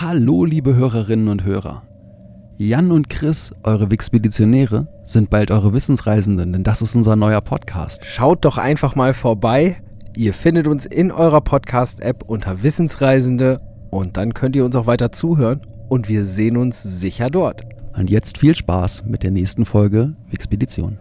Hallo liebe Hörerinnen und Hörer. Jan und Chris, eure Wixpeditionäre, sind bald eure Wissensreisenden, denn das ist unser neuer Podcast. Schaut doch einfach mal vorbei. Ihr findet uns in eurer Podcast-App unter Wissensreisende und dann könnt ihr uns auch weiter zuhören und wir sehen uns sicher dort. Und jetzt viel Spaß mit der nächsten Folge Wixpedition.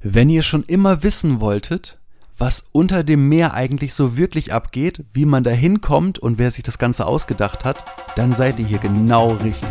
Wenn ihr schon immer wissen wolltet, was unter dem Meer eigentlich so wirklich abgeht, wie man da hinkommt und wer sich das Ganze ausgedacht hat, dann seid ihr hier genau richtig.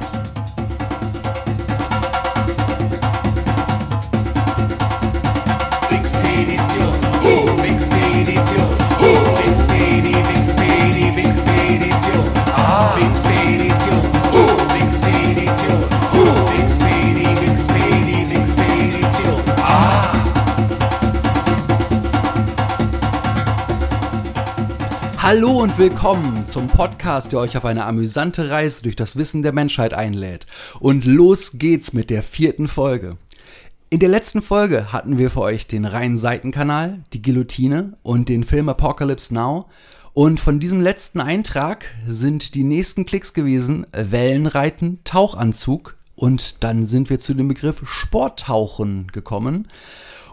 Hallo und willkommen zum Podcast, der euch auf eine amüsante Reise durch das Wissen der Menschheit einlädt. Und los geht's mit der 4. Folge. In der letzten Folge hatten wir für euch den reinen Seitenkanal, die Guillotine und den Film Apocalypse Now. Und von diesem letzten Eintrag sind die nächsten Klicks gewesen Wellenreiten, Tauchanzug und dann sind wir zu dem Begriff Sporttauchen gekommen.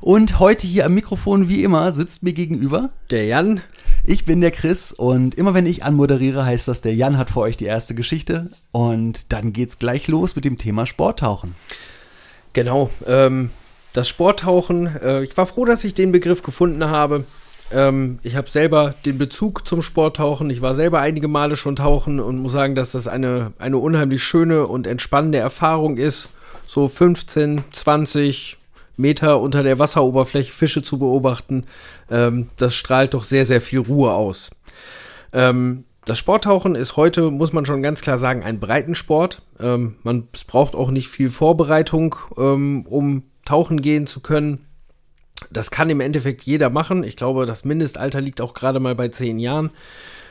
Und heute hier am Mikrofon, wie immer, sitzt mir gegenüber der Jan. Ich bin der Chris und immer wenn ich anmoderiere, heißt das, der Jan hat für euch die erste Geschichte. Und dann geht's gleich los mit dem Thema Sporttauchen. Genau, das Sporttauchen. Ich war froh, dass ich den Begriff gefunden habe. Ich habe selber den Bezug zum Sporttauchen. Ich war selber einige Male schon tauchen und muss sagen, dass das eine unheimlich schöne und entspannende Erfahrung ist. So 15, 20... Meter unter der Wasseroberfläche Fische zu beobachten, das strahlt doch sehr, sehr viel Ruhe aus. Das Sporttauchen ist heute, muss man schon ganz klar sagen, ein Breitensport. Es braucht auch nicht viel Vorbereitung, um tauchen gehen zu können. Das kann im Endeffekt jeder machen. Ich glaube, das Mindestalter liegt auch gerade mal bei 10 Jahren.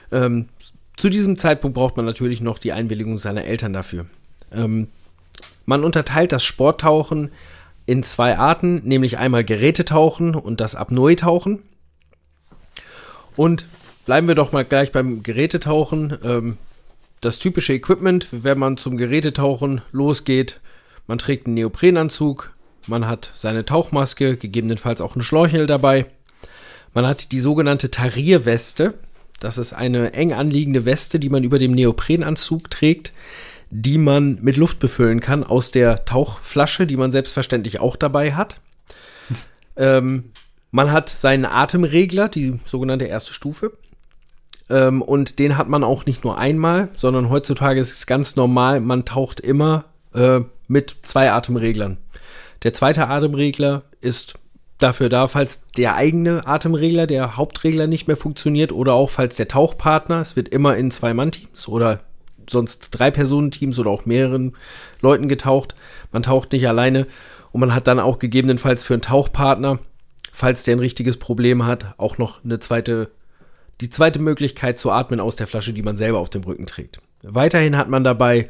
Zu diesem Zeitpunkt braucht man natürlich noch die Einwilligung seiner Eltern dafür. Man unterteilt das Sporttauchen in 2 Arten, nämlich einmal Gerätetauchen und das Apnoe-Tauchen. Und bleiben wir doch mal gleich beim Gerätetauchen. Das typische Equipment, wenn man zum Gerätetauchen losgeht, man trägt einen Neoprenanzug, man hat seine Tauchmaske, gegebenenfalls auch einen Schläuchel dabei. Man hat die sogenannte Tarierweste. Das ist eine eng anliegende Weste, die man über dem Neoprenanzug trägt, die man mit Luft befüllen kann aus der Tauchflasche, die man selbstverständlich auch dabei hat. Man hat seinen Atemregler, die sogenannte erste Stufe. Und den hat man auch nicht nur einmal, sondern heutzutage ist es ganz normal, man taucht immer mit 2 Atemreglern. Der zweite Atemregler ist dafür da, falls der eigene Atemregler, der Hauptregler nicht mehr funktioniert oder auch falls der Tauchpartner, es wird immer in 2-Mann-Teams oder sonst 3-Personen-Teams oder auch mehreren Leuten getaucht. Man taucht nicht alleine und man hat dann auch gegebenenfalls für einen Tauchpartner, falls der ein richtiges Problem hat, auch noch die zweite Möglichkeit zu atmen aus der Flasche, die man selber auf dem Rücken trägt. Weiterhin hat man dabei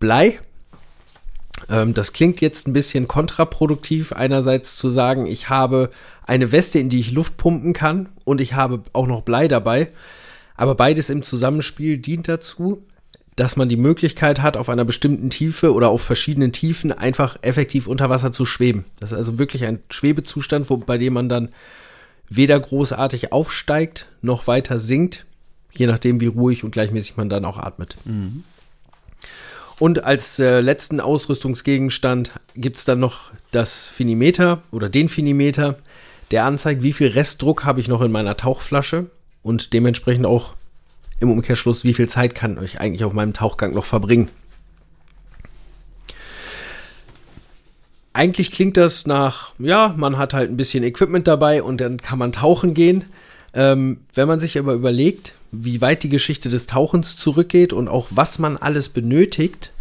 Blei. Das klingt jetzt ein bisschen kontraproduktiv, einerseits zu sagen, ich habe eine Weste, in die ich Luft pumpen kann und ich habe auch noch Blei dabei, aber beides im Zusammenspiel dient dazu, dass man die Möglichkeit hat, auf einer bestimmten Tiefe oder auf verschiedenen Tiefen einfach effektiv unter Wasser zu schweben. Das ist also wirklich ein Schwebezustand, bei dem man dann weder großartig aufsteigt, noch weiter sinkt, je nachdem, wie ruhig und gleichmäßig man dann auch atmet. Mhm. Und als letzten Ausrüstungsgegenstand gibt es dann noch das Finimeter oder den Finimeter, der anzeigt, wie viel Restdruck habe ich noch in meiner Tauchflasche und dementsprechend auch im Umkehrschluss, wie viel Zeit kann ich eigentlich auf meinem Tauchgang noch verbringen? Eigentlich klingt das nach, ja, man hat halt ein bisschen Equipment dabei und dann kann man tauchen gehen. Wenn man sich aber überlegt, wie weit die Geschichte des Tauchens zurückgeht und auch was man alles benötigt,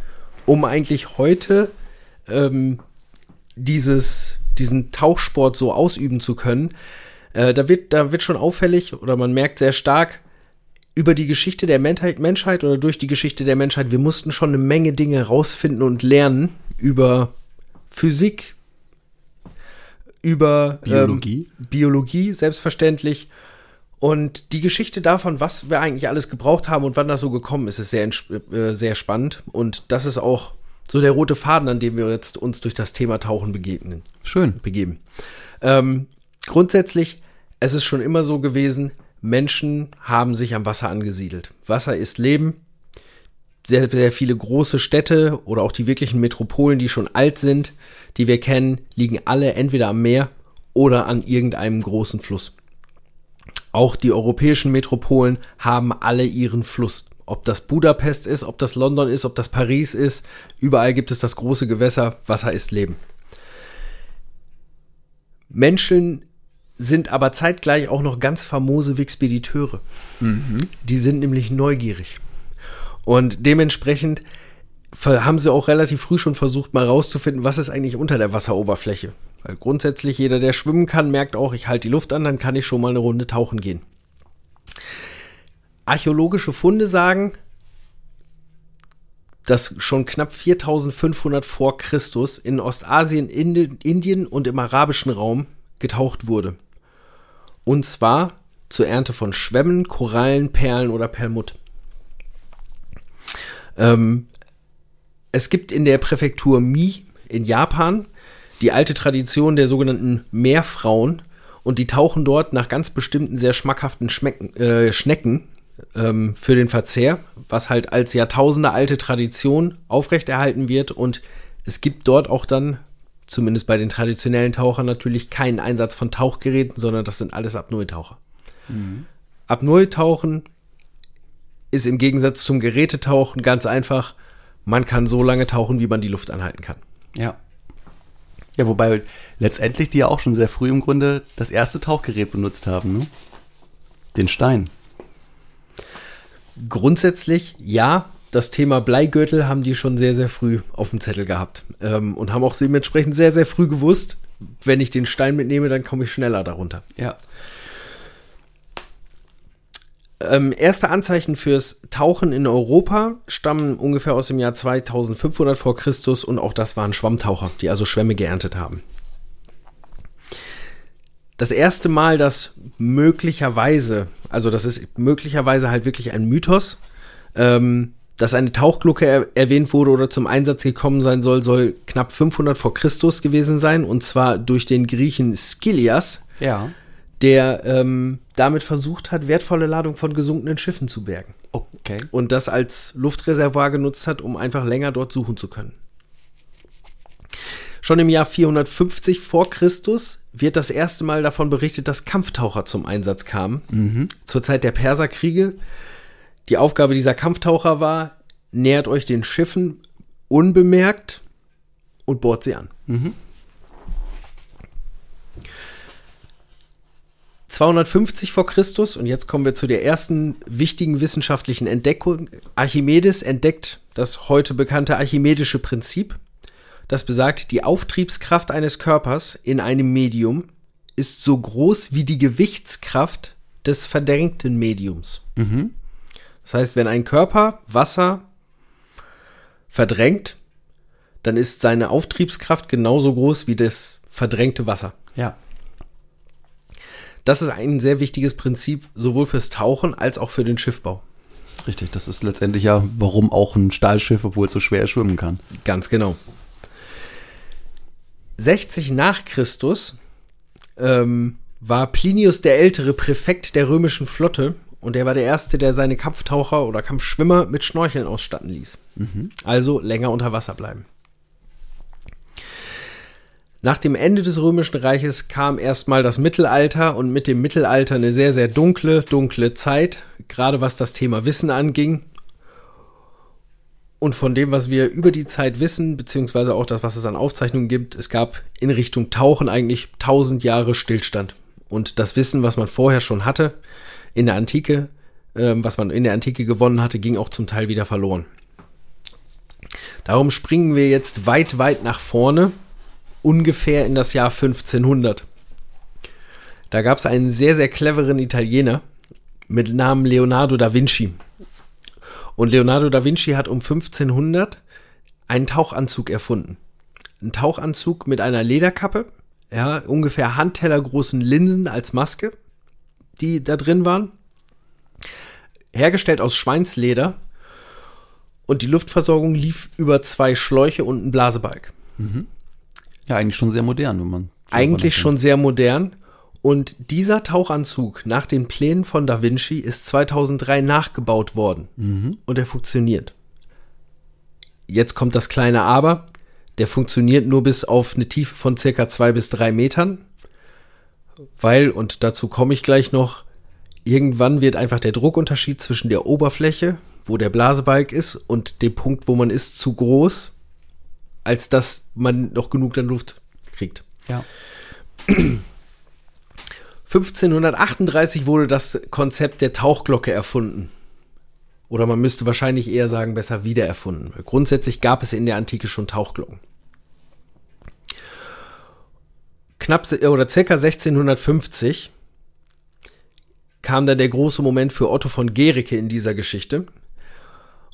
um eigentlich heute diesen Tauchsport so ausüben zu können, da wird schon auffällig oder man merkt sehr stark, über die Geschichte der Menschheit oder durch die Geschichte der Menschheit, wir mussten schon eine Menge Dinge rausfinden und lernen über Physik, über Biologie, selbstverständlich Und die Geschichte davon, was wir eigentlich alles gebraucht haben und wann das so gekommen ist, ist sehr spannend. Und das ist auch so der rote Faden, an dem wir jetzt uns durch das Thema Tauchen begegnen. Schön. Begeben. Grundsätzlich, es ist schon immer so gewesen, Menschen haben sich am Wasser angesiedelt. Wasser ist Leben. Sehr, sehr viele große Städte oder auch die wirklichen Metropolen, die schon alt sind, die wir kennen, liegen alle entweder am Meer oder an irgendeinem großen Fluss. Auch die europäischen Metropolen haben alle ihren Fluss. Ob das Budapest ist, ob das London ist, ob das Paris ist, überall gibt es das große Gewässer. Wasser ist Leben. Menschen sind aber zeitgleich auch noch ganz famose Wixpediteure. Mhm. Die sind nämlich neugierig. Und dementsprechend haben sie auch relativ früh schon versucht, mal rauszufinden, was ist eigentlich unter der Wasseroberfläche. Weil grundsätzlich jeder, der schwimmen kann, merkt auch, ich halte die Luft an, dann kann ich schon mal eine Runde tauchen gehen. Archäologische Funde sagen, dass schon knapp 4500 vor Christus in Ostasien, Indien und im arabischen Raum getaucht wurde. Und zwar zur Ernte von Schwämmen, Korallen, Perlen oder Perlmutt. Es gibt in der Präfektur Mie in Japan die alte Tradition der sogenannten Meerfrauen und die tauchen dort nach ganz bestimmten sehr schmackhaften Schnecken für den Verzehr, was halt als jahrtausendealte Tradition aufrechterhalten wird und es gibt dort auch dann, zumindest bei den traditionellen Tauchern natürlich, keinen Einsatz von Tauchgeräten, sondern das sind alles Apnoe-Taucher. Mhm. Apnoe-Tauchen ist im Gegensatz zum Gerätetauchen ganz einfach, man kann so lange tauchen, wie man die Luft anhalten kann. Ja. Ja, wobei letztendlich die ja auch schon sehr früh im Grunde das erste Tauchgerät benutzt haben, ne? Den Stein. Grundsätzlich, ja, das Thema Bleigürtel haben die schon sehr, sehr früh auf dem Zettel gehabt. Und haben auch dementsprechend sehr, sehr früh gewusst, wenn ich den Stein mitnehme, dann komme ich schneller darunter. Ja. Erste Anzeichen fürs Tauchen in Europa stammen ungefähr aus dem Jahr 2500 vor Christus und auch das waren Schwammtaucher, die also Schwämme geerntet haben. Das erste Mal, dass möglicherweise, also das ist möglicherweise halt wirklich ein Mythos, dass eine Tauchglucke erwähnt wurde oder zum Einsatz gekommen sein soll knapp 500 vor Christus gewesen sein und zwar durch den Griechen Skylias. Ja. Der damit versucht hat, wertvolle Ladung von gesunkenen Schiffen zu bergen. Okay. Und das als Luftreservoir genutzt hat, um einfach länger dort suchen zu können. Schon im Jahr 450 vor Christus wird das erste Mal davon berichtet, dass Kampftaucher zum Einsatz kamen. Mhm. Zur Zeit der Perserkriege. Die Aufgabe dieser Kampftaucher war, nähert euch den Schiffen unbemerkt und bohrt sie an. Mhm. 250 vor Christus, und jetzt kommen wir zu der ersten wichtigen wissenschaftlichen Entdeckung. Archimedes entdeckt das heute bekannte archimedische Prinzip. Das besagt, die Auftriebskraft eines Körpers in einem Medium ist so groß wie die Gewichtskraft des verdrängten Mediums. Mhm. Das heißt, wenn ein Körper Wasser verdrängt, dann ist seine Auftriebskraft genauso groß wie das verdrängte Wasser. Ja. Das ist ein sehr wichtiges Prinzip, sowohl fürs Tauchen als auch für den Schiffbau. Richtig, das ist letztendlich ja, warum auch ein Stahlschiff, obwohl es so schwer schwimmen kann. Ganz genau. 60 nach Christus war Plinius der Ältere Präfekt der römischen Flotte und der war der Erste, der seine Kampftaucher oder Kampfschwimmer mit Schnorcheln ausstatten ließ. Mhm. Also länger unter Wasser bleiben. Nach dem Ende des Römischen Reiches kam erstmal das Mittelalter und mit dem Mittelalter eine sehr, sehr dunkle Zeit, gerade was das Thema Wissen anging. Und von dem, was wir über die Zeit wissen, beziehungsweise auch das, was es an Aufzeichnungen gibt, es gab in Richtung Tauchen eigentlich 1000 Jahre Stillstand. Und das Wissen, was man vorher schon hatte in der Antike, was man in der Antike gewonnen hatte, ging auch zum Teil wieder verloren. Darum springen wir jetzt weit nach vorne. Ungefähr in das Jahr 1500. Da gab es einen sehr, sehr cleveren Italiener mit Namen Leonardo da Vinci. Und Leonardo da Vinci hat um 1500 einen Tauchanzug erfunden. Ein Tauchanzug mit einer Lederkappe, ja, ungefähr handtellergroßen Linsen als Maske, die da drin waren, hergestellt aus Schweinsleder, und die Luftversorgung lief über 2 Schläuche und einen Blasebalg. Mhm. Ja, eigentlich schon sehr modern, wenn man... Eigentlich schon sehr modern. Und dieser Tauchanzug nach den Plänen von Da Vinci ist 2003 nachgebaut worden. Mhm. Und er funktioniert. Jetzt kommt das kleine Aber. Der funktioniert nur bis auf eine Tiefe von circa 2 bis 3 Metern. Weil, und dazu komme ich gleich noch, irgendwann wird einfach der Druckunterschied zwischen der Oberfläche, wo der Blasebalg ist, und dem Punkt, wo man ist, zu groß, als dass man noch genug an Luft kriegt. Ja. 1538 wurde das Konzept der Tauchglocke erfunden. Oder man müsste wahrscheinlich eher sagen, besser wiedererfunden. Grundsätzlich gab es in der Antike schon Tauchglocken. Circa 1650 kam dann der große Moment für Otto von Gericke in dieser Geschichte.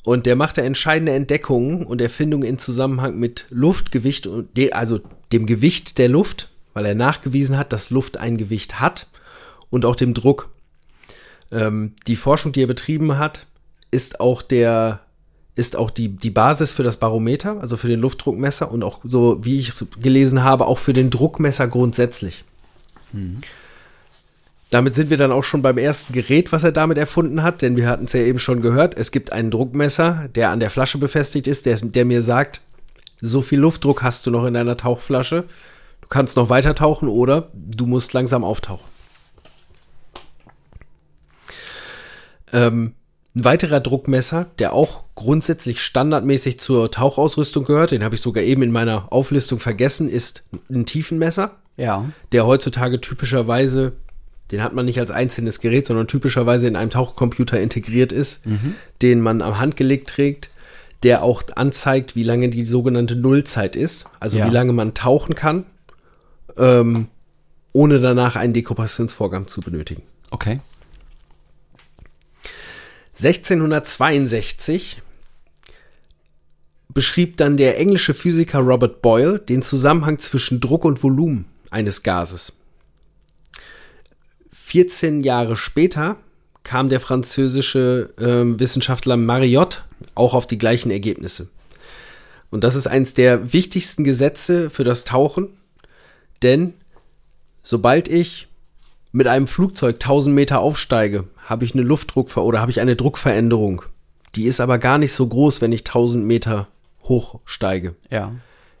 Und der machte entscheidende Entdeckungen und Erfindungen in Zusammenhang mit Luftgewicht, also dem Gewicht der Luft, weil er nachgewiesen hat, dass Luft ein Gewicht hat, und auch dem Druck. Die Forschung, die er betrieben hat, ist auch die Basis für das Barometer, also für den Luftdruckmesser, und auch, so wie ich es gelesen habe, auch für den Druckmesser grundsätzlich. Mhm. Damit sind wir dann auch schon beim ersten Gerät, was er damit erfunden hat, denn wir hatten es ja eben schon gehört, es gibt einen Druckmesser, der an der Flasche befestigt ist, der mir sagt, so viel Luftdruck hast du noch in deiner Tauchflasche, du kannst noch weiter tauchen oder du musst langsam auftauchen. Ein weiterer Druckmesser, der auch grundsätzlich standardmäßig zur Tauchausrüstung gehört, den habe ich sogar eben in meiner Auflistung vergessen, ist ein Tiefenmesser, ja, der heutzutage typischerweise, den hat man nicht als einzelnes Gerät, sondern typischerweise in einem Tauchcomputer integriert ist, mhm, den man am Handgelenk trägt, der auch anzeigt, wie lange die sogenannte Nullzeit ist, also ja, wie lange man tauchen kann, ohne danach einen Dekompressionsvorgang zu benötigen. Okay. 1662 beschrieb dann der englische Physiker Robert Boyle den Zusammenhang zwischen Druck und Volumen eines Gases. 14 Jahre später kam der französische Wissenschaftler Mariotte auch auf die gleichen Ergebnisse. Und das ist eines der wichtigsten Gesetze für das Tauchen, denn sobald ich mit einem Flugzeug 1000 Meter aufsteige, habe ich eine Druckveränderung. Die ist aber gar nicht so groß, wenn ich 1000 Meter hochsteige. Ja.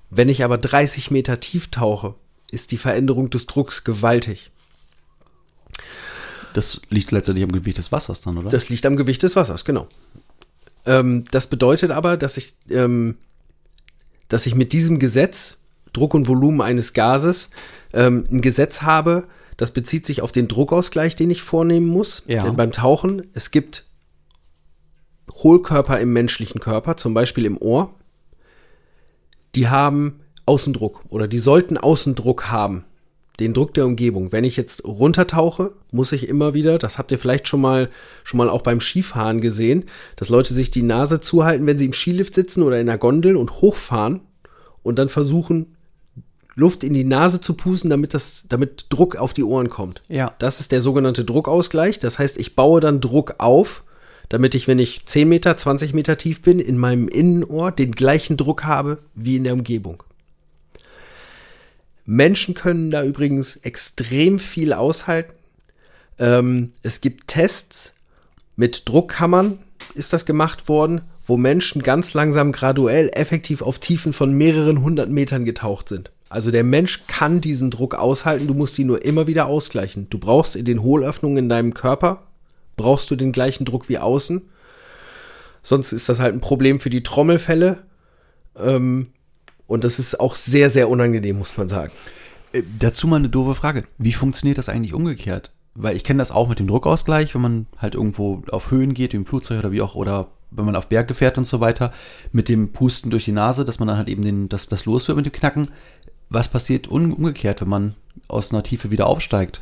Wenn ich aber 30 Meter tief tauche, ist die Veränderung des Drucks gewaltig. Das liegt letztendlich am Gewicht des Wassers dann, oder? Das liegt am Gewicht des Wassers, genau. Das bedeutet aber, dass ich mit diesem Gesetz, Druck und Volumen eines Gases, ein Gesetz habe. Das bezieht sich auf den Druckausgleich, den ich vornehmen muss. Ja. Denn beim Tauchen, es gibt Hohlkörper im menschlichen Körper, zum Beispiel im Ohr, die haben Außendruck oder die sollten Außendruck haben, den Druck der Umgebung. Wenn ich jetzt runtertauche, muss ich immer wieder, das habt ihr vielleicht schon mal auch beim Skifahren gesehen, dass Leute sich die Nase zuhalten, wenn sie im Skilift sitzen oder in einer Gondel und hochfahren und dann versuchen, Luft in die Nase zu pusten, damit Druck auf die Ohren kommt. Ja. Das ist der sogenannte Druckausgleich. Das heißt, ich baue dann Druck auf, damit ich, wenn ich 10 Meter, 20 Meter tief bin, in meinem Innenohr den gleichen Druck habe wie in der Umgebung. Menschen können da übrigens extrem viel aushalten. Es gibt Tests mit Druckkammern, ist das gemacht worden, wo Menschen ganz langsam graduell effektiv auf Tiefen von mehreren 100 Metern getaucht sind. Also der Mensch kann diesen Druck aushalten, du musst ihn nur immer wieder ausgleichen. Du brauchst in den Hohlöffnungen in deinem Körper, brauchst du den gleichen Druck wie außen. Sonst ist das halt ein Problem für die Trommelfelle. Und das ist auch sehr, sehr unangenehm, muss man sagen. Dazu mal eine doofe Frage. Wie funktioniert das eigentlich umgekehrt? Weil ich kenne das auch mit dem Druckausgleich, wenn man halt irgendwo auf Höhen geht, im Flugzeug oder wie auch, oder wenn man auf Berge fährt und so weiter, mit dem Pusten durch die Nase, dass man dann halt eben das los wird mit dem Knacken. Was passiert umgekehrt, wenn man aus einer Tiefe wieder aufsteigt?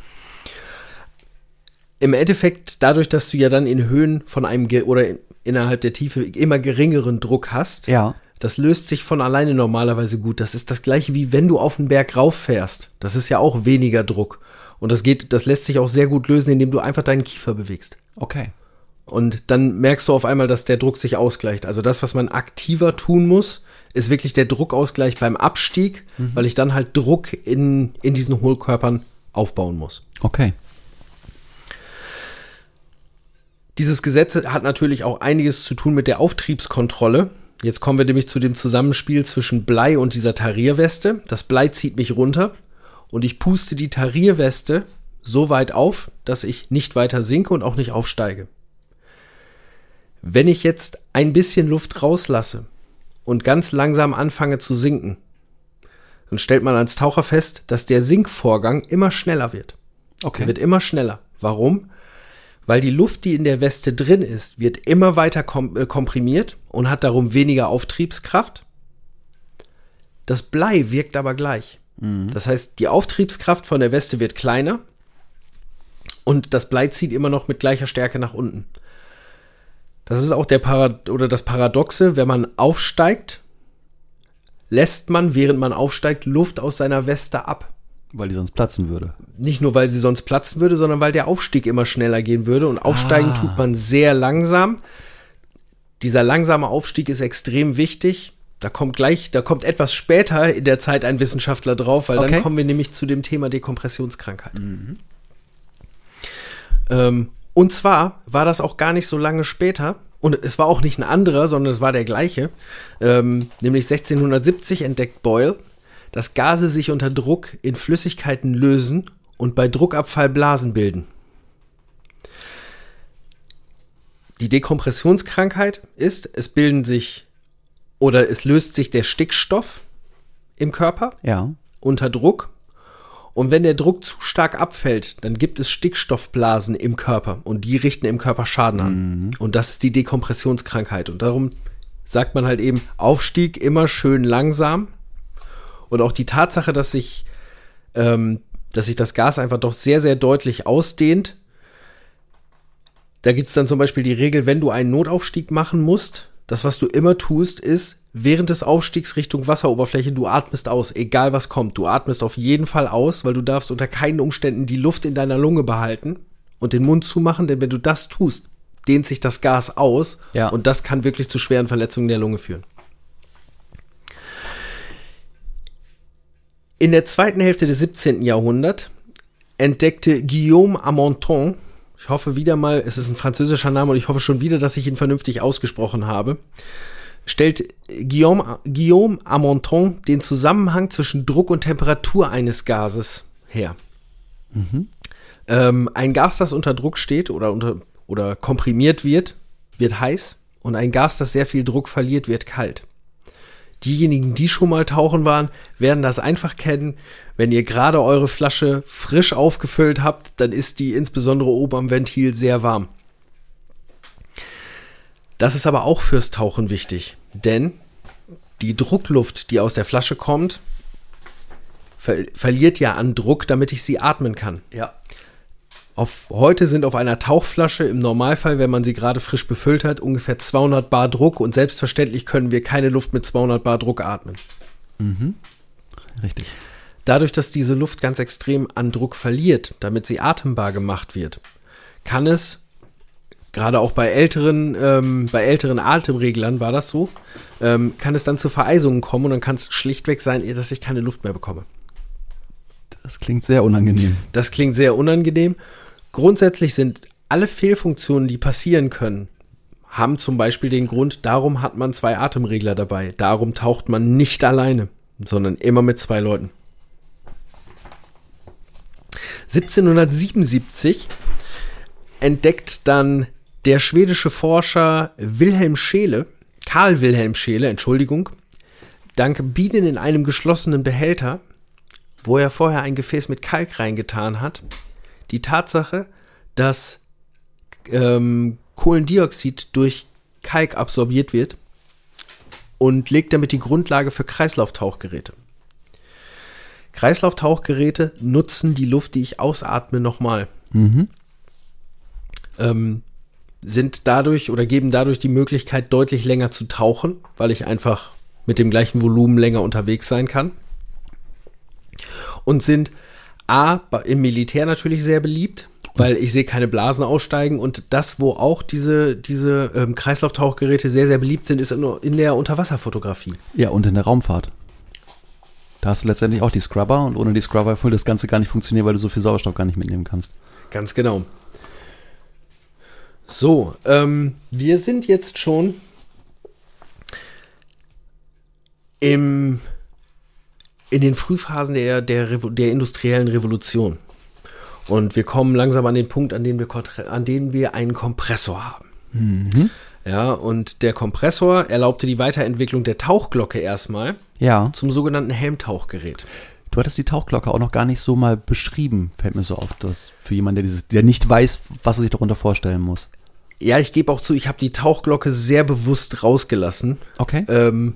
Im Endeffekt, dadurch, dass du ja dann in Höhen von einem innerhalb der Tiefe immer geringeren Druck hast, ja, das löst sich von alleine normalerweise gut. Das ist das gleiche, wie wenn du auf den Berg rauffährst. Das ist ja auch weniger Druck. Und das lässt sich auch sehr gut lösen, indem du einfach deinen Kiefer bewegst. Okay. Und dann merkst du auf einmal, dass der Druck sich ausgleicht. Also das, was man aktiver tun muss, ist wirklich der Druckausgleich beim Abstieg, weil ich dann halt Druck in diesen Hohlkörpern aufbauen muss. Okay. Dieses Gesetz hat natürlich auch einiges zu tun mit der Auftriebskontrolle. Jetzt kommen wir nämlich zu dem Zusammenspiel zwischen Blei und dieser Tarierweste. Das Blei zieht mich runter und ich puste die Tarierweste so weit auf, dass ich nicht weiter sinke und auch nicht aufsteige. Wenn ich jetzt ein bisschen Luft rauslasse und ganz langsam anfange zu sinken, dann stellt man als Taucher fest, dass der Sinkvorgang immer schneller wird. Okay. Er wird immer schneller. Warum? Weil die Luft, die in der Weste drin ist, wird immer weiter komprimiert und hat darum weniger Auftriebskraft. Das Blei wirkt aber gleich. Mhm. Das heißt, die Auftriebskraft von der Weste wird kleiner und das Blei zieht immer noch mit gleicher Stärke nach unten. Das ist auch das Paradoxe, wenn man aufsteigt, lässt man, während man aufsteigt, Luft aus seiner Weste ab. Weil die sonst platzen würde. Nicht nur, weil sie sonst platzen würde, sondern weil der Aufstieg immer schneller gehen würde. Und aufsteigen tut man sehr langsam. Dieser langsame Aufstieg ist extrem wichtig. Da kommt etwas später in der Zeit ein Wissenschaftler drauf, weil dann kommen wir nämlich zu dem Thema Dekompressionskrankheit. Mhm. Und zwar war das auch gar nicht so lange später, und es war auch nicht ein anderer, sondern es war der gleiche, nämlich 1670 entdeckt Boyle, dass Gase sich unter Druck in Flüssigkeiten lösen und bei Druckabfall Blasen bilden. Die Dekompressionskrankheit ist, es löst sich der Stickstoff im Körper unter Druck. Und wenn der Druck zu stark abfällt, dann gibt es Stickstoffblasen im Körper und die richten im Körper Schaden an. Mhm. Und das ist die Dekompressionskrankheit. Und darum sagt man halt eben, Aufstieg immer schön langsam. Und auch die Tatsache, dass sich das Gas einfach doch sehr, sehr deutlich ausdehnt. Da gibt es dann zum Beispiel die Regel, wenn du einen Notaufstieg machen musst, das, was du immer tust, ist, während des Aufstiegs Richtung Wasseroberfläche, du atmest aus, egal was kommt. Du atmest auf jeden Fall aus, weil du darfst unter keinen Umständen die Luft in deiner Lunge behalten und den Mund zumachen, denn wenn du das tust, dehnt sich das Gas aus und das kann wirklich zu schweren Verletzungen der Lunge führen. In der zweiten Hälfte des 17. Jahrhunderts entdeckte Guillaume Amontons, ich hoffe wieder mal, es ist ein französischer Name und ich hoffe schon wieder, dass ich ihn vernünftig ausgesprochen habe, stellt Guillaume Amontons den Zusammenhang zwischen Druck und Temperatur eines Gases her. Mhm. Ein Gas, das unter Druck steht oder komprimiert wird, wird heiß und ein Gas, das sehr viel Druck verliert, wird kalt. Diejenigen, die schon mal tauchen waren, werden das einfach kennen. Wenn ihr gerade eure Flasche frisch aufgefüllt habt, dann ist die insbesondere oben am Ventil sehr warm. Das ist aber auch fürs Tauchen wichtig, denn die Druckluft, die aus der Flasche kommt, verliert ja an Druck, damit ich sie atmen kann. Ja. Heute sind auf einer Tauchflasche im Normalfall, wenn man sie gerade frisch befüllt hat, ungefähr 200 Bar Druck und selbstverständlich können wir keine Luft mit 200 Bar Druck atmen. Mhm. Richtig. Dadurch, dass diese Luft ganz extrem an Druck verliert, damit sie atembar gemacht wird, kann es gerade auch bei älteren Atemreglern war das so, kann es dann zu Vereisungen kommen und dann kann es schlichtweg sein, dass ich keine Luft mehr bekomme. Das klingt sehr unangenehm. Grundsätzlich sind alle Fehlfunktionen, die passieren können, haben zum Beispiel den Grund, darum hat man zwei Atemregler dabei. Darum taucht man nicht alleine, sondern immer mit zwei Leuten. 1777 entdeckt dann der schwedische Forscher Karl Wilhelm Scheele, dank Bienen in einem geschlossenen Behälter, wo er vorher ein Gefäß mit Kalk reingetan hat, die Tatsache, dass Kohlendioxid durch Kalk absorbiert wird und legt damit die Grundlage für Kreislauftauchgeräte. Kreislauftauchgeräte nutzen die Luft, die ich ausatme, nochmal. Mhm. Geben dadurch die Möglichkeit, deutlich länger zu tauchen, weil ich einfach mit dem gleichen Volumen länger unterwegs sein kann. Und sind A, im Militär natürlich sehr beliebt, weil ich sehe keine Blasen aussteigen, und das, wo auch diese Kreislauftauchgeräte sehr, sehr beliebt sind, ist in der Unterwasserfotografie. Ja, und in der Raumfahrt. Da hast du letztendlich auch die Scrubber, und ohne die Scrubber würde das Ganze gar nicht funktionieren, weil du so viel Sauerstoff gar nicht mitnehmen kannst. Ganz genau. So, wir sind jetzt schon in den Frühphasen der industriellen Revolution. Und wir kommen langsam an den Punkt, an dem wir einen Kompressor haben. Mhm. Ja, und der Kompressor erlaubte die Weiterentwicklung der Tauchglocke erstmal zum sogenannten Helmtauchgerät. Du hattest die Tauchglocke auch noch gar nicht so mal beschrieben, fällt mir so auf, dass für jemanden, der nicht weiß, was er sich darunter vorstellen muss. Ja, ich gebe auch zu, ich habe die Tauchglocke sehr bewusst rausgelassen. Okay.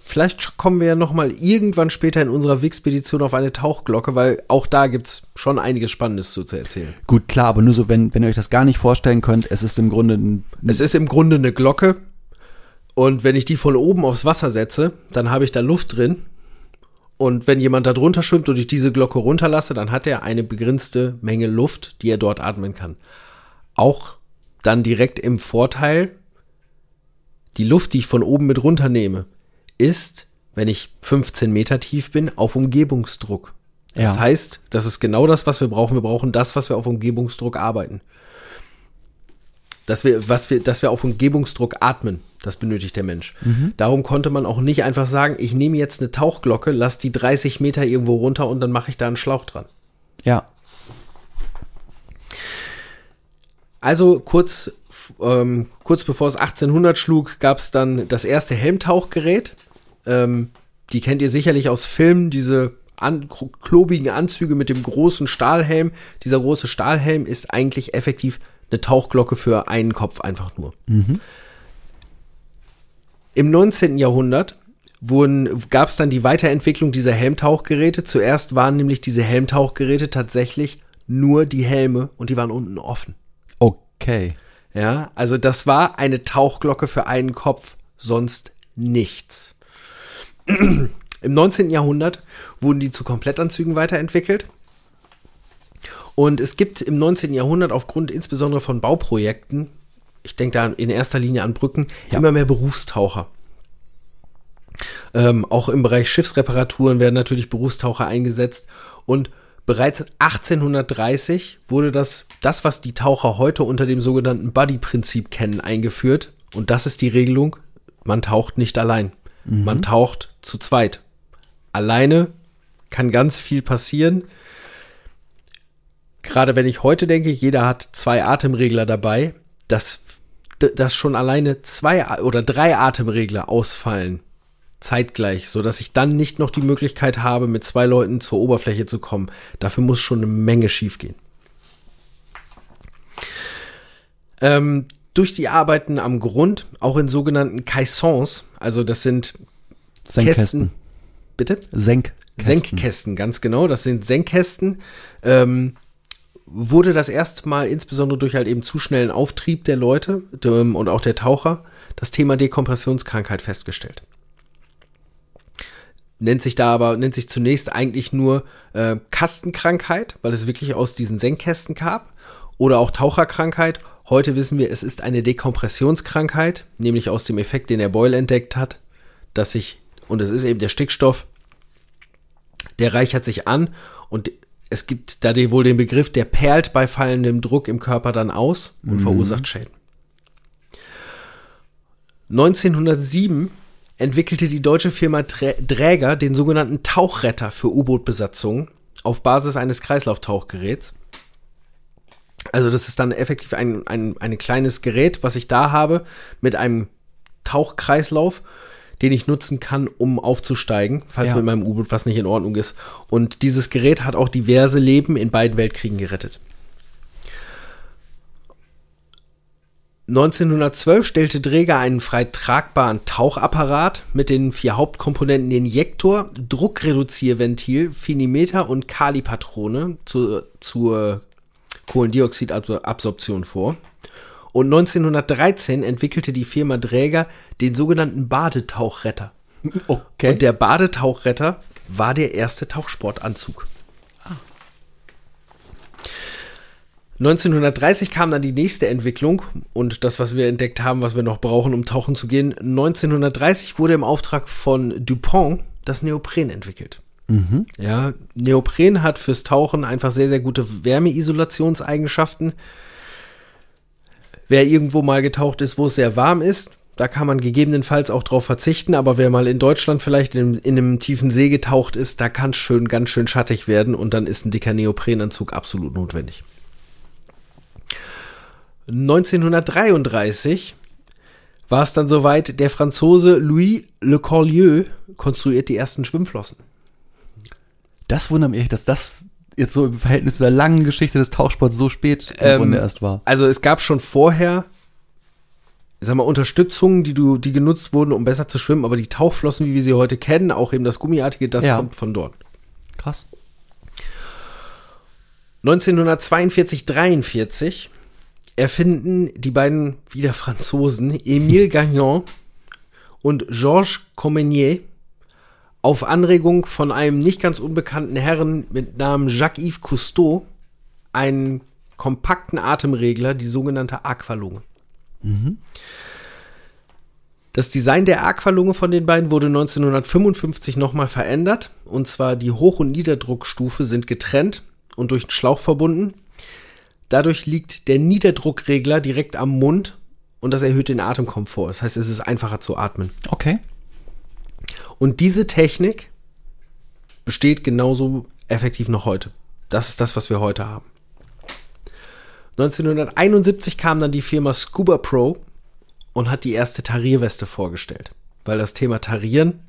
Vielleicht kommen wir ja noch mal irgendwann später in unserer Wixpedition auf eine Tauchglocke, weil auch da gibt es schon einiges Spannendes zu erzählen. Gut, klar, aber nur so, wenn ihr euch das gar nicht vorstellen könnt, es ist im Grunde eine Glocke, und wenn ich die von oben aufs Wasser setze, dann habe ich da Luft drin, und wenn jemand da drunter schwimmt und ich diese Glocke runterlasse, dann hat er eine begrenzte Menge Luft, die er dort atmen kann. Auch dann direkt im Vorteil, die Luft, die ich von oben mit runternehme, ist, wenn ich 15 Meter tief bin, auf Umgebungsdruck. Das heißt, das ist genau das, was wir brauchen. Wir brauchen das, was wir auf Umgebungsdruck arbeiten. Dass wir auf Umgebungsdruck atmen, das benötigt der Mensch. Mhm. Darum konnte man auch nicht einfach sagen, ich nehme jetzt eine Tauchglocke, lass die 30 Meter irgendwo runter und dann mache ich da einen Schlauch dran. Ja. Also kurz bevor es 1800 schlug, gab es dann das erste Helmtauchgerät. Die kennt ihr sicherlich aus Filmen, diese klobigen Anzüge mit dem großen Stahlhelm. Dieser große Stahlhelm ist eigentlich effektiv eine Tauchglocke für einen Kopf einfach nur. Mhm. Im 19. Jahrhundert gab es dann die Weiterentwicklung dieser Helmtauchgeräte. Zuerst waren nämlich diese Helmtauchgeräte tatsächlich nur die Helme, und die waren unten offen. Okay. Ja, also das war eine Tauchglocke für einen Kopf, sonst nichts. Im 19. Jahrhundert wurden die zu Komplettanzügen weiterentwickelt. Und es gibt im 19. Jahrhundert aufgrund insbesondere von Bauprojekten, ich denke da in erster Linie an Brücken, immer mehr Berufstaucher. Auch im Bereich Schiffsreparaturen werden natürlich Berufstaucher eingesetzt, und bereits 1830 wurde das, was die Taucher heute unter dem sogenannten Buddy-Prinzip kennen, eingeführt. Und das ist die Regelung, man taucht nicht allein. Mhm. Man taucht zu zweit. Alleine kann ganz viel passieren. Gerade wenn ich heute denke, jeder hat zwei Atemregler dabei, dass schon alleine 2 oder 3 Atemregler ausfallen. Zeitgleich, sodass ich dann nicht noch die Möglichkeit habe, mit 2 Leuten zur Oberfläche zu kommen. Dafür muss schon eine Menge schiefgehen. Durch die Arbeiten am Grund, auch in sogenannten Caissons, also das sind Senkkästen. Bitte? Senkkästen, ganz genau. Das sind Senkkästen. Wurde das erstmal insbesondere durch halt eben zu schnellen Auftrieb der Leute und auch der Taucher das Thema Dekompressionskrankheit festgestellt. Nennt sich zunächst eigentlich nur Kastenkrankheit, weil es wirklich aus diesen Senkkästen gab, oder auch Taucherkrankheit. Heute wissen wir, es ist eine Dekompressionskrankheit, nämlich aus dem Effekt, den der Boyle entdeckt hat, und es ist eben der Stickstoff, der reichert sich an, und es gibt da wohl den Begriff, der perlt bei fallendem Druck im Körper dann aus und verursacht Schäden. 1907 entwickelte die deutsche Firma Dräger den sogenannten Tauchretter für U-Boot-Besatzungen auf Basis eines Kreislauftauchgeräts. Also das ist dann effektiv ein kleines Gerät, was ich da habe, mit einem Tauchkreislauf, den ich nutzen kann, um aufzusteigen, falls mit meinem U-Boot was nicht in Ordnung ist. Und dieses Gerät hat auch diverse Leben in beiden Weltkriegen gerettet. 1912 stellte Dräger einen frei tragbaren Tauchapparat mit den 4 Hauptkomponenten Injektor, Druckreduzierventil, Finimeter und Kalipatrone zur Kohlendioxidabsorption vor. Und 1913 entwickelte die Firma Dräger den sogenannten Badetauchretter. Okay. Und der Badetauchretter war der erste Tauchsportanzug. 1930 kam dann die nächste Entwicklung und das, was wir entdeckt haben, was wir noch brauchen, um tauchen zu gehen. 1930 wurde im Auftrag von Dupont das Neopren entwickelt. Mhm. Ja, Neopren hat fürs Tauchen einfach sehr, sehr gute Wärmeisolationseigenschaften. Wer irgendwo mal getaucht ist, wo es sehr warm ist, da kann man gegebenenfalls auch drauf verzichten. Aber wer mal in Deutschland vielleicht in einem tiefen See getaucht ist, da kann es schön, ganz schön schattig werden. Und dann ist ein dicker Neoprenanzug absolut notwendig. 1933 war es dann soweit, der Franzose Louis Le Corlieu konstruiert die ersten Schwimmflossen. Das wundert mich, dass das jetzt so im Verhältnis zur langen Geschichte des Tauchsports so spät im Grunde erst war. Also es gab schon vorher, sag mal, Unterstützungen, die genutzt wurden, um besser zu schwimmen, aber die Tauchflossen, wie wir sie heute kennen, auch eben das Gummiartige, das kommt von dort. Krass. 1942-43 erfinden die beiden wieder Franzosen, Émile Gagnon und Georges Comenier, auf Anregung von einem nicht ganz unbekannten Herren mit Namen Jacques-Yves Cousteau einen kompakten Atemregler, die sogenannte Aqualunge. Mhm. Das Design der Aqualunge von den beiden wurde 1955 nochmal verändert. Und zwar die Hoch- und Niederdruckstufe sind getrennt und durch einen Schlauch verbunden. Dadurch liegt der Niederdruckregler direkt am Mund und das erhöht den Atemkomfort. Das heißt, es ist einfacher zu atmen. Okay. Und diese Technik besteht genauso effektiv noch heute. Das ist das, was wir heute haben. 1971 kam dann die Firma Scuba Pro und hat die erste Tarierweste vorgestellt. Weil das Thema Tarieren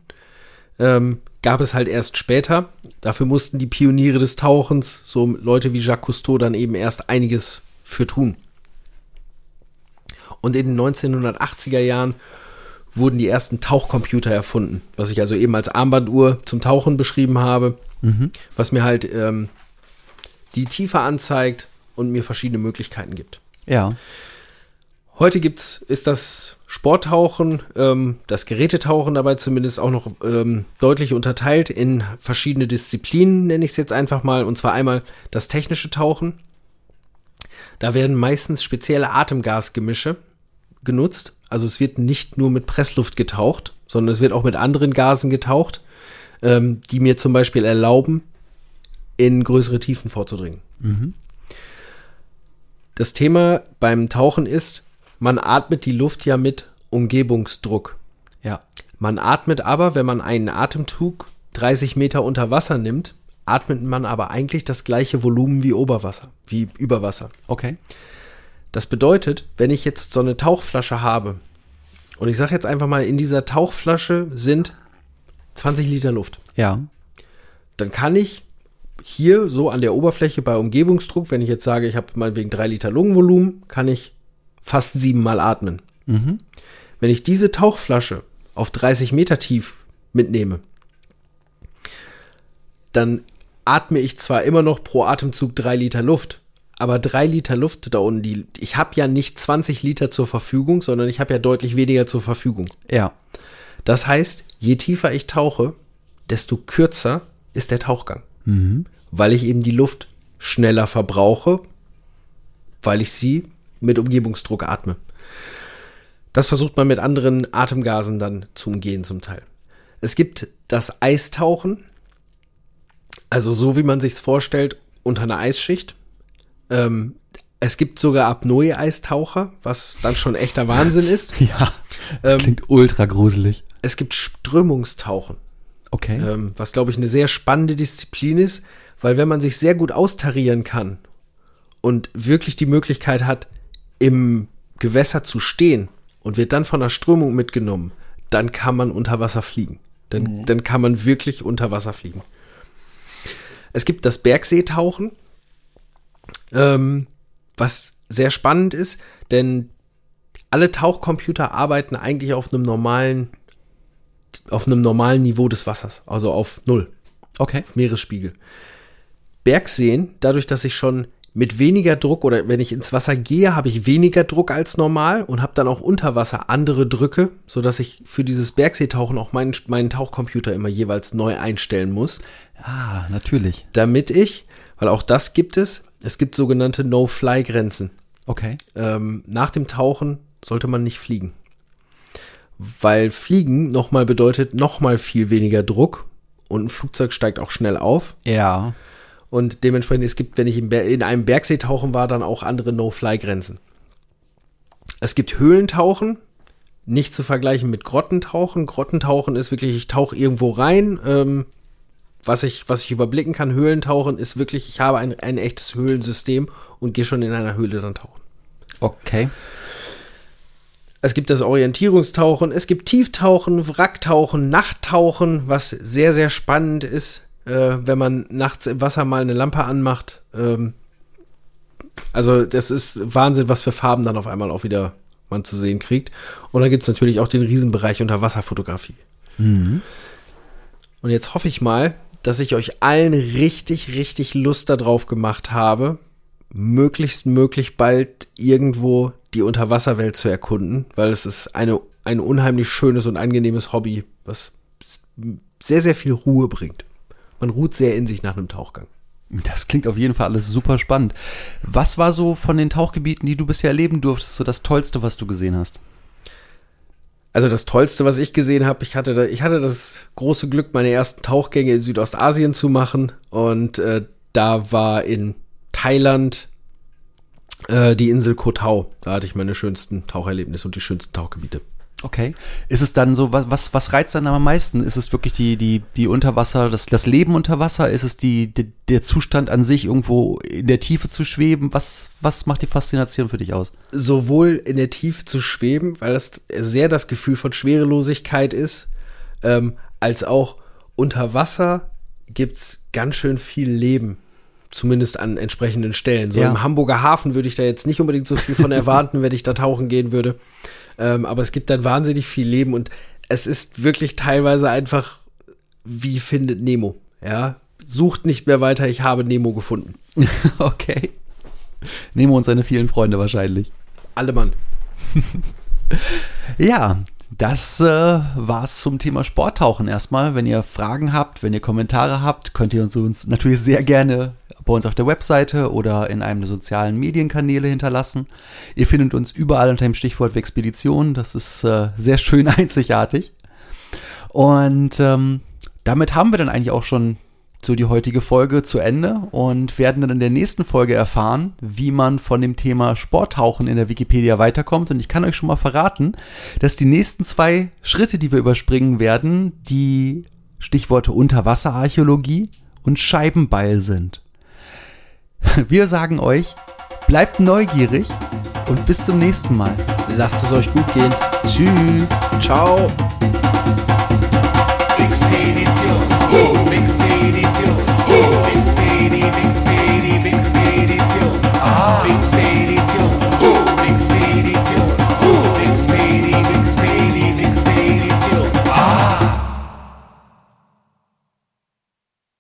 gab es halt erst später. Dafür mussten die Pioniere des Tauchens, so Leute wie Jacques Cousteau, dann eben erst einiges für tun. Und in den 1980er Jahren wurden die ersten Tauchcomputer erfunden, was ich also eben als Armbanduhr zum Tauchen beschrieben habe, was mir halt die Tiefe anzeigt und mir verschiedene Möglichkeiten gibt. Ja. Heute ist das Sporttauchen, das Gerätetauchen dabei zumindest auch noch deutlich unterteilt in verschiedene Disziplinen, nenne ich es jetzt einfach mal, und zwar einmal das technische Tauchen. Da werden meistens spezielle Atemgasgemische genutzt. Also es wird nicht nur mit Pressluft getaucht, sondern es wird auch mit anderen Gasen getaucht, die mir zum Beispiel erlauben, in größere Tiefen vorzudringen. Mhm. Das Thema beim Tauchen ist, man atmet die Luft ja mit Umgebungsdruck. Ja. Man atmet aber, wenn man einen Atemzug 30 Meter unter Wasser nimmt, atmet man aber eigentlich das gleiche Volumen wie über Wasser. Okay. Das bedeutet, wenn ich jetzt so eine Tauchflasche habe und ich sage jetzt einfach mal, in dieser Tauchflasche sind 20 Liter Luft. Ja. Dann kann ich hier so an der Oberfläche bei Umgebungsdruck, wenn ich jetzt sage, ich habe meinetwegen 3 Liter Lungenvolumen, kann ich fast 7-mal atmen. Mhm. Wenn ich diese Tauchflasche auf 30 Meter tief mitnehme, dann atme ich zwar immer noch pro Atemzug 3 Liter Luft, aber 3 Liter Luft da unten, ich habe ja nicht 20 Liter zur Verfügung, sondern ich habe ja deutlich weniger zur Verfügung. Ja. Das heißt, je tiefer ich tauche, desto kürzer ist der Tauchgang. Mhm. Weil ich eben die Luft schneller verbrauche, weil ich sie mit Umgebungsdruck atme. Das versucht man mit anderen Atemgasen dann zu umgehen zum Teil. Es gibt das Eistauchen, also so wie man sich es vorstellt, unter einer Eisschicht. Es gibt sogar Apnoe-Eistaucher, was dann schon echter Wahnsinn ist. Ja, das klingt ultra gruselig. Es gibt Strömungstauchen. Okay. Was, glaube ich, eine sehr spannende Disziplin ist, weil wenn man sich sehr gut austarieren kann und wirklich die Möglichkeit hat, im Gewässer zu stehen und wird dann von der Strömung mitgenommen, dann kann man unter Wasser fliegen. Dann kann man wirklich unter Wasser fliegen. Es gibt das Bergseetauchen. Was sehr spannend ist, denn alle Tauchcomputer arbeiten eigentlich auf einem normalen Niveau des Wassers, also auf Null. Okay. Auf Meeresspiegel. Bergseen, dadurch, dass ich schon mit weniger Druck oder wenn ich ins Wasser gehe, habe ich weniger Druck als normal und habe dann auch unter Wasser andere Drücke, sodass ich für dieses Bergseetauchen auch meinen Tauchcomputer immer jeweils neu einstellen muss. Ah, natürlich. Damit ich, weil auch das gibt es, Es gibt sogenannte No-Fly-Grenzen. Okay. Nach dem Tauchen sollte man nicht fliegen. Weil Fliegen nochmal bedeutet nochmal viel weniger Druck und ein Flugzeug steigt auch schnell auf. Ja. Und dementsprechend, es gibt, wenn ich in einem Bergsee tauchen war, dann auch andere No-Fly-Grenzen. Es gibt Höhlentauchen, nicht zu vergleichen mit Grottentauchen. Grottentauchen ist wirklich, ich tauche irgendwo rein, was ich überblicken kann. Höhlentauchen ist wirklich, ich habe ein echtes Höhlensystem und gehe schon in einer Höhle dann tauchen. Okay. Es gibt das Orientierungstauchen, es gibt Tieftauchen, Wracktauchen, Nachttauchen, was sehr, sehr spannend ist, wenn man nachts im Wasser mal eine Lampe anmacht. Also das ist Wahnsinn, was für Farben dann auf einmal auch wieder man zu sehen kriegt. Und dann gibt es natürlich auch den Riesenbereich Unterwasserfotografie. Mhm. Und jetzt hoffe ich mal, dass ich euch allen richtig, richtig Lust darauf gemacht habe, möglichst bald irgendwo die Unterwasserwelt zu erkunden, weil es ist ein unheimlich schönes und angenehmes Hobby, was sehr, sehr viel Ruhe bringt. Man ruht sehr in sich nach einem Tauchgang. Das klingt auf jeden Fall alles super spannend. Was war so von den Tauchgebieten, die du bisher erleben durftest, so das Tollste, was du gesehen hast? Also das Tollste, was ich gesehen habe, ich hatte das große Glück, meine ersten Tauchgänge in Südostasien zu machen. Und da war in Thailand die Insel Koh Tao. Da hatte ich meine schönsten Taucherlebnisse und die schönsten Tauchgebiete. Okay. Ist es dann so, was reizt dann am meisten? Ist es wirklich die Unterwasser, das Leben unter Wasser? Ist es der Zustand an sich, irgendwo in der Tiefe zu schweben? Was macht die Faszination für dich aus? Sowohl in der Tiefe zu schweben, weil das sehr das Gefühl von Schwerelosigkeit ist, als auch unter Wasser gibt's ganz schön viel Leben. Zumindest an entsprechenden Stellen. So ja. Im Hamburger Hafen würde ich da jetzt nicht unbedingt so viel von erwarten, wenn ich da tauchen gehen würde. Aber es gibt dann wahnsinnig viel Leben und es ist wirklich teilweise einfach wie findet Nemo. Ja, sucht nicht mehr weiter, ich habe Nemo gefunden. Okay. Nemo und seine vielen Freunde wahrscheinlich. Alle Mann. Ja, das war's zum Thema Sporttauchen erstmal. Wenn ihr Fragen habt, wenn ihr Kommentare habt, könnt ihr uns natürlich sehr gerne bei uns auf der Webseite oder in einem der sozialen Medienkanäle hinterlassen. Ihr findet uns überall unter dem Stichwort Wixpedition. Das ist sehr schön einzigartig. Und damit haben wir dann eigentlich auch schon so die heutige Folge zu Ende und werden dann in der nächsten Folge erfahren, wie man von dem Thema Sporttauchen in der Wikipedia weiterkommt. Und ich kann euch schon mal verraten, dass die nächsten 2 Schritte, die wir überspringen werden, die Stichworte Unterwasserarchäologie und Scheibenbeil sind. Wir sagen euch, bleibt neugierig und bis zum nächsten Mal. Lasst es euch gut gehen. Tschüss. Ciao.